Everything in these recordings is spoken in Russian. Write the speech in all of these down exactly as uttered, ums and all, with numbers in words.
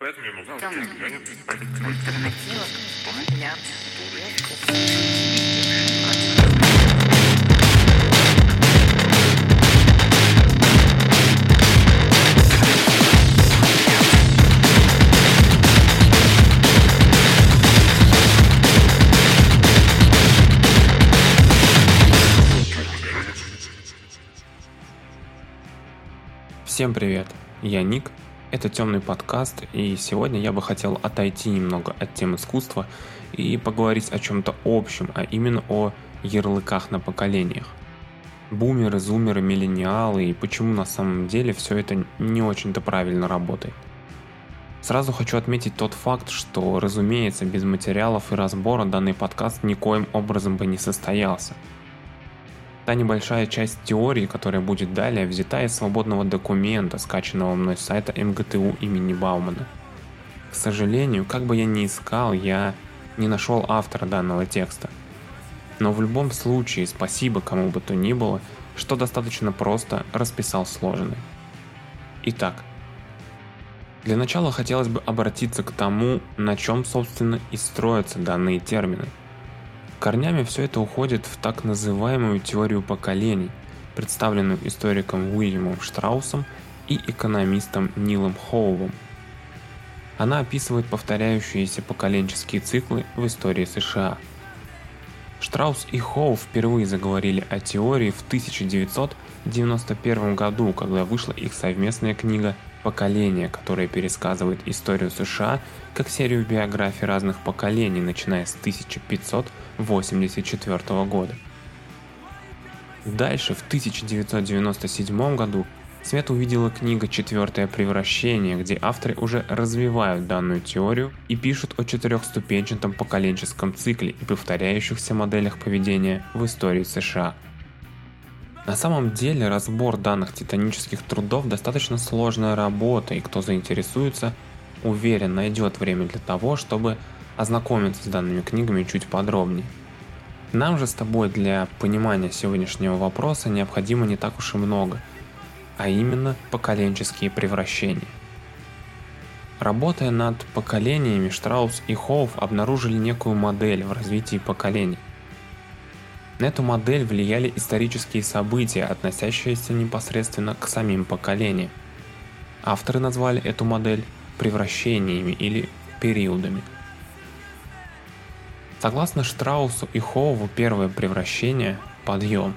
Поэтому я могу... Темный Всем привет, я Ник, это Темный подкаст, и сегодня я бы хотел отойти немного от тем искусства и поговорить о чем-то общем, а именно о ярлыках на поколениях. Бумеры, зумеры, миллениалы и почему на самом деле все это не очень-то правильно работает. Сразу хочу отметить тот факт, что, разумеется, без материалов и разбора данный подкаст никоим образом бы не состоялся. Та небольшая часть теории, которая будет далее, взята из свободного документа, скачанного мной с сайта эм гэ тэ у имени Баумана. К сожалению, как бы я ни искал, я не нашел автора данного текста. Но в любом случае, спасибо кому бы то ни было, что достаточно просто расписал сложенное. Итак, для начала хотелось бы обратиться к тому, на чем, собственно, и строятся данные термины. Корнями все это уходит в так называемую теорию поколений, представленную историком Уильямом Штраусом и экономистом Нилом Хоувом. Она описывает повторяющиеся поколенческие циклы в истории США. Штраус и Хоув впервые заговорили о теории в тысяча девятьсот девяносто первом году, когда вышла их совместная книга «Поколение», которая пересказывает историю США как серию биографий разных поколений, начиная с тысяча пятьсот восемьдесят четвёртого года. Дальше, в тысяча девятьсот девяносто седьмом году, свет увидела книга «Четвертое превращение», где авторы уже развивают данную теорию и пишут о четырехступенчатом поколенческом цикле и повторяющихся моделях поведения в истории США. На самом деле разбор данных титанических трудов достаточно сложная работа, и кто заинтересуется, уверен, найдет время для того, чтобы ознакомиться с данными книгами чуть подробнее. Нам же с тобой для понимания сегодняшнего вопроса необходимо не так уж и много, а именно поколенческие превращения. Работая над поколениями, Штраус и Хоув обнаружили некую модель в развитии поколений. На эту модель влияли исторические события, относящиеся непосредственно к самим поколениям. Авторы назвали эту модель превращениями или периодами. Согласно Штраусу и Хоуву, первое превращение – подъем.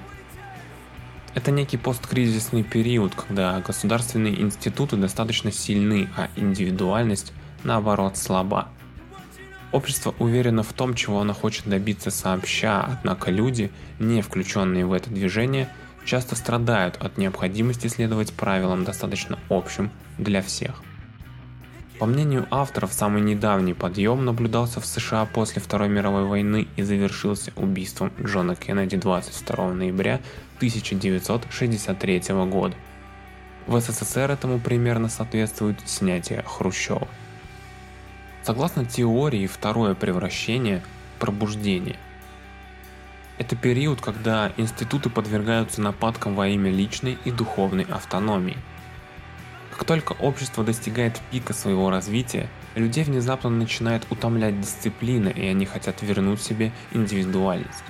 Это некий посткризисный период, когда государственные институты достаточно сильны, а индивидуальность, наоборот, слаба. Общество уверено в том, чего оно хочет добиться сообща, однако люди, не включенные в это движение, часто страдают от необходимости следовать правилам, достаточно общим для всех. По мнению авторов, самый недавний подъем наблюдался в США после Второй мировой войны и завершился убийством Джона Кеннеди двадцать второго ноября тысяча девятьсот шестьдесят третьего года. В эс эс эс эр этому примерно соответствует снятие Хрущева. Согласно теории, второе превращение – пробуждение. Это период, когда институты подвергаются нападкам во имя личной и духовной автономии. Как только общество достигает пика своего развития, людей внезапно начинает утомлять дисциплина, и они хотят вернуть себе индивидуальность.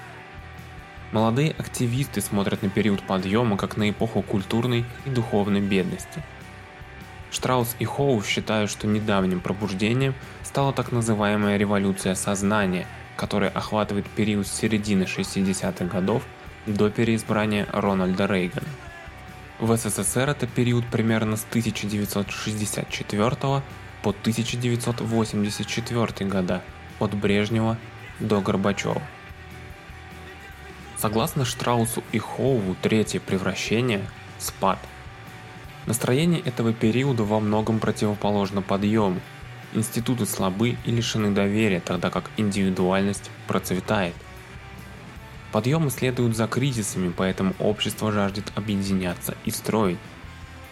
Молодые активисты смотрят на период подъема как на эпоху культурной и духовной бедности. Штраус и Хоув считают, что недавним пробуждением стала так называемая революция сознания, которая охватывает период с середины шестидесятых годов до переизбрания Рональда Рейгана. В эс эс эс эр это период примерно с тысяча девятьсот шестьдесят четвёртого по тысяча девятьсот восемьдесят четвёртый года, от Брежнева до Горбачева. Согласно Штраусу и Хоуву, третье превращение – спад. Настроение этого периода во многом противоположно подъему. Институты слабы и лишены доверия, тогда как индивидуальность процветает. Подъемы следуют за кризисами, поэтому общество жаждет объединяться и строить.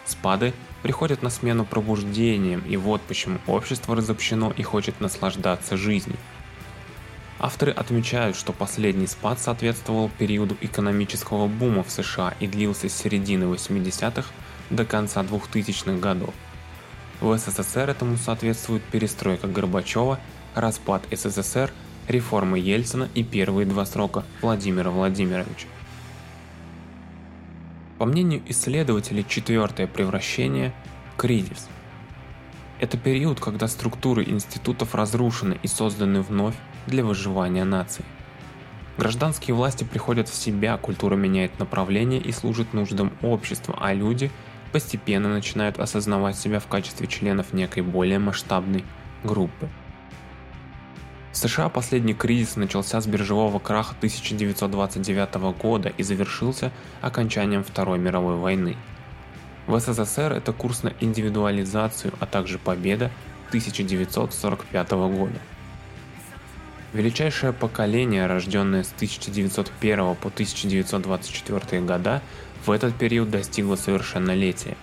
Спады приходят на смену пробуждениям, и вот почему общество разобщено и хочет наслаждаться жизнью. Авторы отмечают, что последний спад соответствовал периоду экономического бума в США и длился с середины восьмидесятых до конца двухтысячных годов. В СССР этому соответствует перестройка Горбачева, распад СССР, реформы Ельцина и первые два срока Владимира Владимировича. По мнению исследователей, четвертое превращение – кризис. Это период, когда структуры институтов разрушены и созданы вновь для выживания нации. Гражданские власти приходят в себя, культура меняет направление и служит нуждам общества, а люди постепенно начинают осознавать себя в качестве членов некой более масштабной группы. В США последний кризис начался с биржевого краха тысяча девятьсот двадцать девятого года и завершился окончанием Второй мировой войны. В СССР это курс на индивидуализацию, а также победа тысяча девятьсот сорок пятого года. Величайшее поколение, рожденное с тысяча девятьсот первого по тысяча девятьсот двадцать четвёртого года, в этот период достигло совершеннолетия.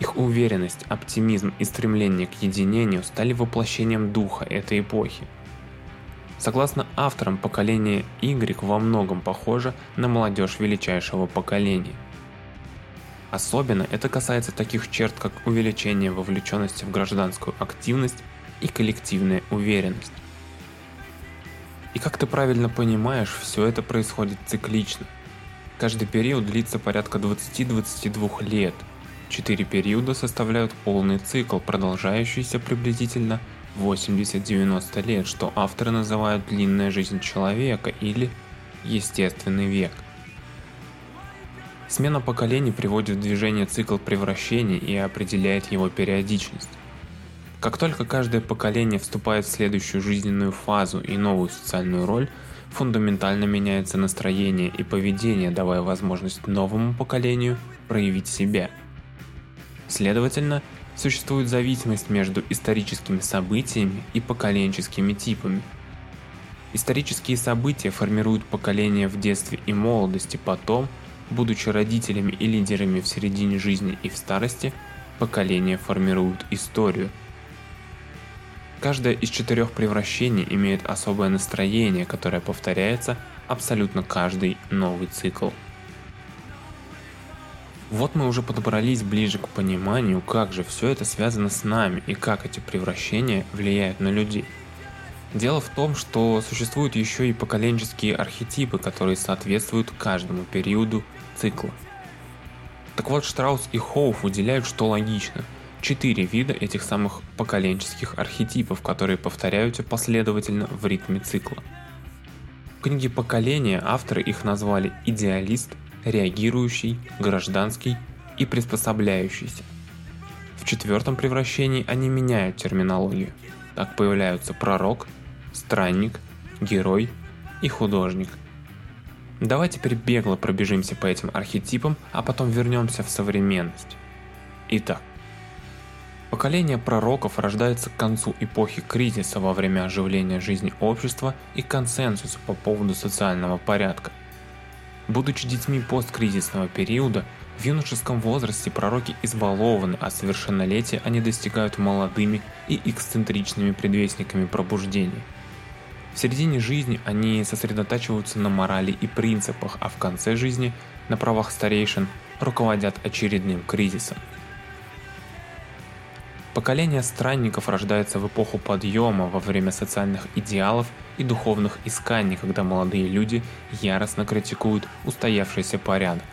Их уверенность, оптимизм и стремление к единению стали воплощением духа этой эпохи. Согласно авторам, поколение Y во многом похоже на молодежь величайшего поколения. Особенно это касается таких черт, как увеличение вовлеченности в гражданскую активность и коллективная уверенность. И как ты правильно понимаешь, все это происходит циклично. Каждый период длится порядка двадцати-двадцати двух лет. Четыре периода составляют полный цикл, продолжающийся приблизительно восемьдесят-девяносто лет, что авторы называют длинная жизнь человека или естественный век. Смена поколений приводит в движение цикл превращений и определяет его периодичность. Как только каждое поколение вступает в следующую жизненную фазу и новую социальную роль, фундаментально меняется настроение и поведение, давая возможность новому поколению проявить себя. Следовательно, существует зависимость между историческими событиями и поколенческими типами. Исторические события формируют поколения в детстве и молодости, потом, будучи родителями и лидерами в середине жизни и в старости, поколения формируют историю. Каждое из четырех превращений имеет особое настроение, которое повторяется абсолютно каждый новый цикл. Вот мы уже подобрались ближе к пониманию, как же все это связано с нами и как эти превращения влияют на людей. Дело в том, что существуют еще и поколенческие архетипы, которые соответствуют каждому периоду цикла. Так вот, Штраус и Хоув уделяют, что логично, четыре вида этих самых поколенческих архетипов, которые повторяются последовательно в ритме цикла. В книге «Поколения» авторы их назвали «идеалист», реагирующий, гражданский и приспособляющийся. В четвертом превращении они меняют терминологию. Так появляются пророк, странник, герой и художник. Давай теперь бегло пробежимся по этим архетипам, а потом вернемся в современность. Итак, поколение пророков рождается к концу эпохи кризиса во время оживления жизни общества и консенсуса по поводу социального порядка. Будучи детьми посткризисного периода, в юношеском возрасте пророки избалованы, а совершеннолетие они достигают молодыми и эксцентричными предвестниками пробуждения. В середине жизни они сосредотачиваются на морали и принципах, а в конце жизни, на правах старейшин, руководят очередным кризисом. Поколение странников рождается в эпоху подъема, во время социальных идеалов и духовных исканий, когда молодые люди яростно критикуют устоявшийся порядок.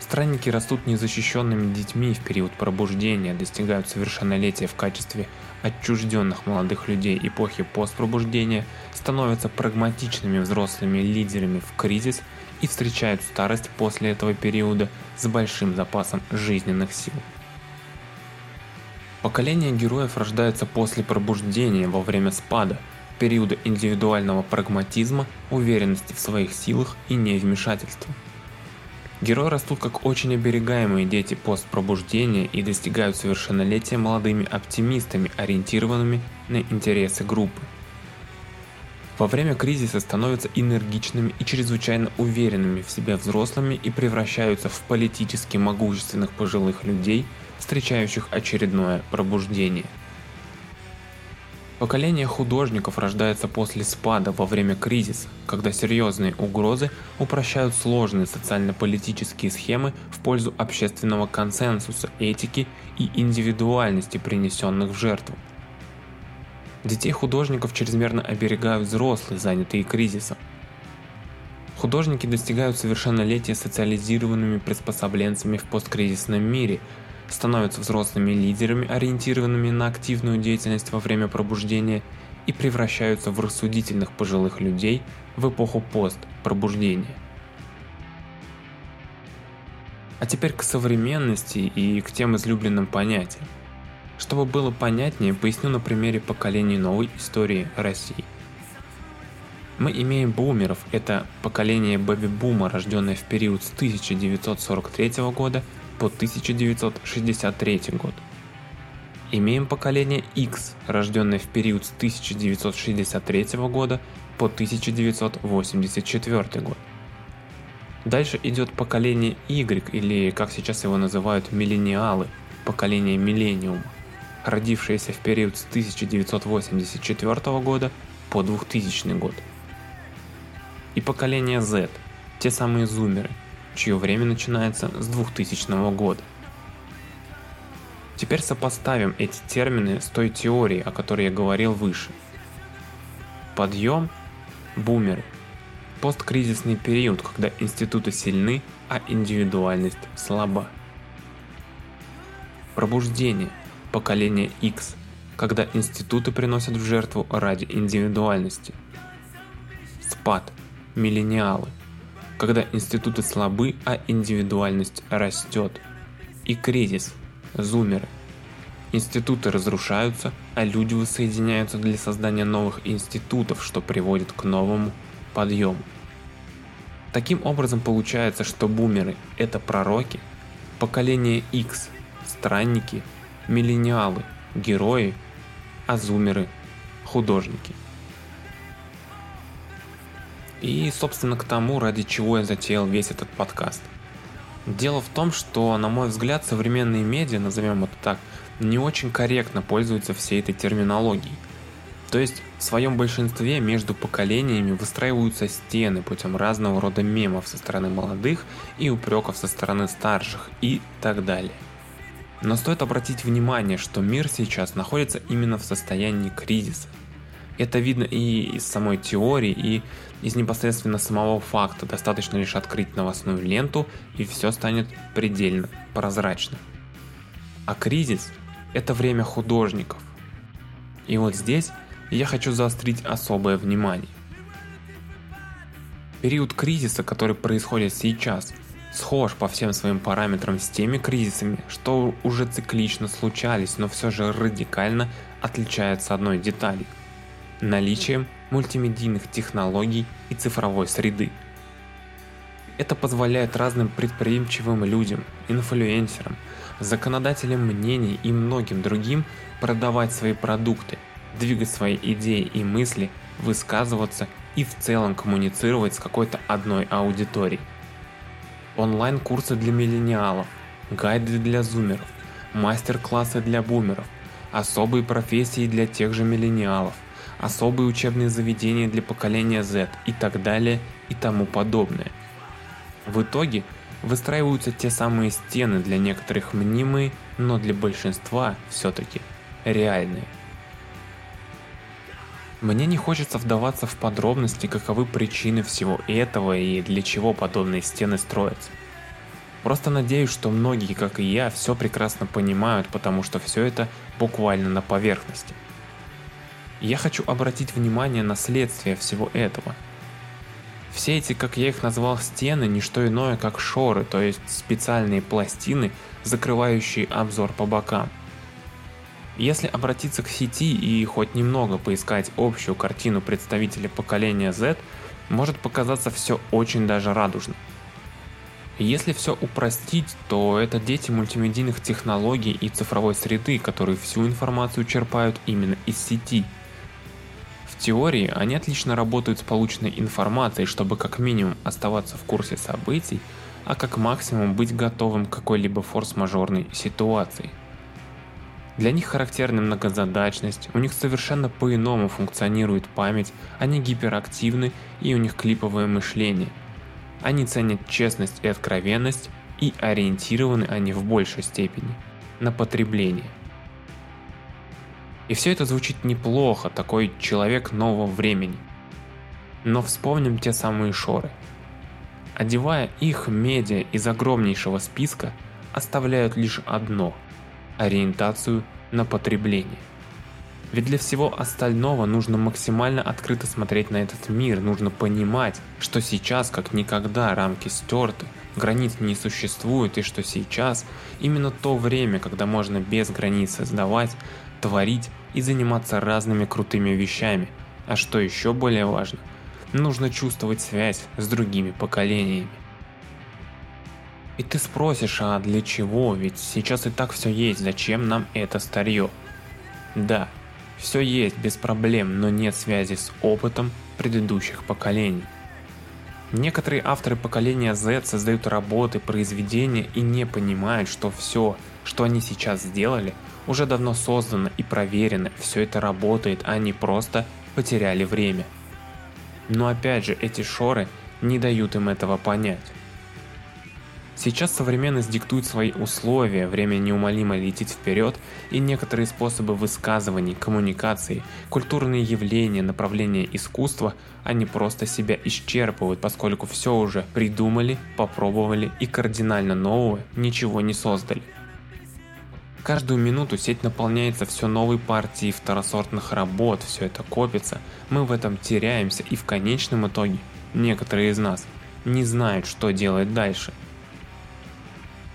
Странники растут незащищенными детьми в период пробуждения, достигают совершеннолетия в качестве отчужденных молодых людей эпохи постпробуждения, становятся прагматичными взрослыми лидерами в кризис и встречают старость после этого периода с большим запасом жизненных сил. Поколение героев рождается после пробуждения, во время спада, периода индивидуального прагматизма, уверенности в своих силах и невмешательства. Герои растут как очень оберегаемые дети постпробуждения и достигают совершеннолетия молодыми оптимистами, ориентированными на интересы группы. Во время кризиса становятся энергичными и чрезвычайно уверенными в себе взрослыми и превращаются в политически могущественных пожилых людей, встречающих очередное пробуждение. Поколение художников рождается после спада во время кризиса, когда серьезные угрозы упрощают сложные социально-политические схемы в пользу общественного консенсуса, этики и индивидуальности, принесенных в жертву. Детей художников чрезмерно оберегают взрослые, занятые кризисом. Художники достигают совершеннолетия социализированными приспособленцами в посткризисном мире, становятся взрослыми лидерами, ориентированными на активную деятельность во время пробуждения, и превращаются в рассудительных пожилых людей в эпоху постпробуждения. А теперь к современности и к тем излюбленным понятиям. Чтобы было понятнее, поясню на примере поколений новой истории России. Мы имеем бумеров, это поколение бэби-бума, рожденное в период с тысяча девятьсот сорок третьего года по тысяча девятьсот шестьдесят третий год. Имеем поколение X, рожденное в период с тысяча девятьсот шестьдесят третьего года по тысяча девятьсот восемьдесят четвертый год. Дальше идет поколение Y, или, как сейчас его называют, миллениалы, поколение миллениума, родившееся в период с тысяча девятьсот восемьдесят четвертого года по двухтысячный год. И поколение Z, те самые зумеры, чье время начинается с двухтысячного года. Теперь сопоставим эти термины с той теорией, о которой я говорил выше. Подъем – бумеры. Посткризисный период, когда институты сильны, а индивидуальность слаба. Пробуждение – поколение X, когда институты приносят в жертву ради индивидуальности. Спад – миллениалы, когда институты слабы, а индивидуальность растет. И кризис – зумеры. Институты разрушаются, а люди воссоединяются для создания новых институтов, что приводит к новому подъему. Таким образом получается, что бумеры – это пророки, поколение X – странники, миллениалы – герои, а зумеры – художники. И, собственно, к тому, ради чего я затеял весь этот подкаст. Дело в том, что, на мой взгляд, современные медиа, назовем это так, не очень корректно пользуются всей этой терминологией. То есть, в своем большинстве между поколениями выстраиваются стены путем разного рода мемов со стороны молодых и упреков со стороны старших и так далее. Но стоит обратить внимание, что мир сейчас находится именно в состоянии кризиса. Это видно и из самой теории, и из непосредственно самого факта. Достаточно лишь открыть новостную ленту, и все станет предельно прозрачно. А кризис – это время художников. И вот здесь я хочу заострить особое внимание. Период кризиса, который происходит сейчас, схож по всем своим параметрам с теми кризисами, что уже циклично случались, но все же радикально отличается одной деталью. Наличием мультимедийных технологий и цифровой среды. Это позволяет разным предприимчивым людям, инфлюенсерам, законодателям мнений и многим другим продавать свои продукты, двигать свои идеи и мысли, высказываться и в целом коммуницировать с какой-то одной аудиторией. Онлайн-курсы для миллениалов, гайды для зумеров, мастер-классы для бумеров, особые профессии для тех же миллениалов, особые учебные заведения для поколения Z и так далее и тому подобное. В итоге выстраиваются те самые стены, для некоторых мнимые, но для большинства все-таки реальные. Мне не хочется вдаваться в подробности, каковы причины всего этого и для чего подобные стены строятся. Просто надеюсь, что многие, как и я, все прекрасно понимают, потому что все это буквально на поверхности. Я хочу обратить внимание на следствие всего этого. Все эти, как я их назвал, стены, не что иное, как шоры, то есть специальные пластины, закрывающие обзор по бокам. Если обратиться к сети и хоть немного поискать общую картину представителей поколения Z, может показаться все очень даже радужно. Если все упростить, то это дети мультимедийных технологий и цифровой среды, которые всю информацию черпают именно из сети. В теории они отлично работают с полученной информацией, чтобы как минимум оставаться в курсе событий, а как максимум быть готовым к какой-либо форс-мажорной ситуации. Для них характерна многозадачность, у них совершенно по-иному функционирует память, они гиперактивны и у них клиповое мышление. Они ценят честность и откровенность, и ориентированы они в большей степени на потребление. И все это звучит неплохо, такой человек нового времени. Но вспомним те самые шоры. Одевая их, медиа из огромнейшего списка оставляют лишь одно – ориентацию на потребление. Ведь для всего остального нужно максимально открыто смотреть на этот мир, нужно понимать, что сейчас как никогда рамки стерты, границ не существует и что сейчас именно то время, когда можно без границ создавать, творить и заниматься разными крутыми вещами. А что еще более важно, нужно чувствовать связь с другими поколениями. И ты спросишь, а для чего, ведь сейчас и так все есть, зачем нам это старье? Да, все есть без проблем, но нет связи с опытом предыдущих поколений. Некоторые авторы поколения Z создают работы, произведения и не понимают, что все, что они сейчас сделали, уже давно создано и проверено, все это работает, а они просто потеряли время. Но опять же, эти шоры не дают им этого понять. Сейчас современность диктует свои условия, время неумолимо летит вперед, и некоторые способы высказываний, коммуникации, культурные явления, направления искусства, они просто себя исчерпывают, поскольку все уже придумали, попробовали и кардинально нового ничего не создали. Каждую минуту сеть наполняется все новой партией второсортных работ, все это копится, мы в этом теряемся, и в конечном итоге некоторые из нас не знают, что делать дальше.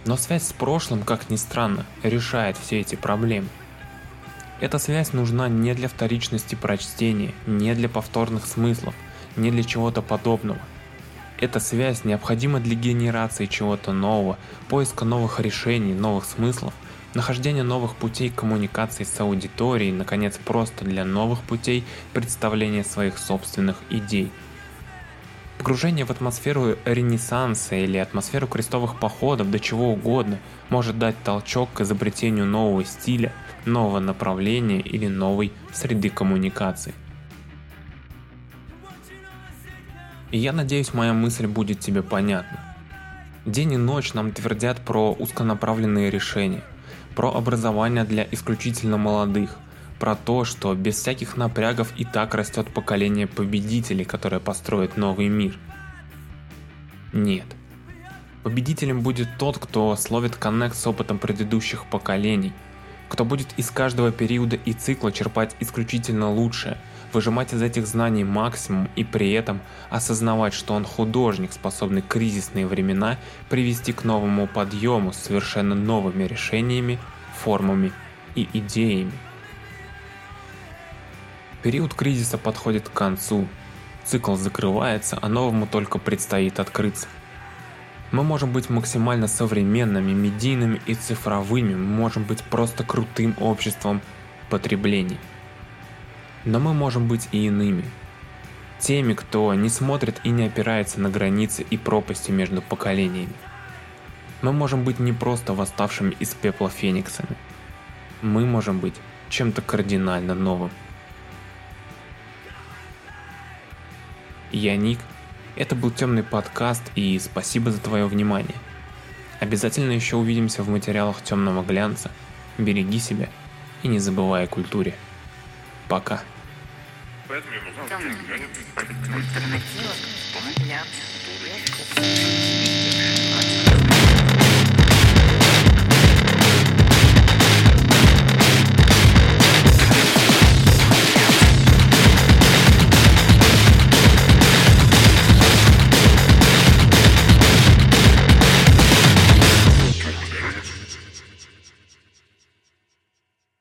Но связь с прошлым, как ни странно, решает все эти проблемы. Эта связь нужна не для вторичности прочтения, не для повторных смыслов, не для чего-то подобного. Эта связь необходима для генерации чего-то нового, поиска новых решений, новых смыслов, нахождения новых путей коммуникации с аудиторией, наконец, просто для новых путей представления своих собственных идей. Погружение в атмосферу Ренессанса или атмосферу крестовых походов, до чего угодно, может дать толчок к изобретению нового стиля, нового направления или новой среды коммуникации. И я надеюсь, моя мысль будет тебе понятна. День и ночь нам твердят про узконаправленные решения, про образование для исключительно молодых, про то, что без всяких напрягов и так растет поколение победителей, которое построит новый мир. Нет. Победителем будет тот, кто словит коннект с опытом предыдущих поколений, кто будет из каждого периода и цикла черпать исключительно лучшее, выжимать из этих знаний максимум и при этом осознавать, что он художник, способный кризисные времена привести к новому подъему с совершенно новыми решениями, формами и идеями. Период кризиса подходит к концу, цикл закрывается, а новому только предстоит открыться. Мы можем быть максимально современными, медийными и цифровыми, мы можем быть просто крутым обществом потреблений. Но мы можем быть и иными. Теми, кто не смотрит и не опирается на границы и пропасти между поколениями. Мы можем быть не просто восставшими из пепла фениксами. Мы можем быть чем-то кардинально новым. Я Ник, это был Темный подкаст, и спасибо за твое внимание. Обязательно еще увидимся в материалах Темного глянца. Береги себя и не забывай о культуре. Пока.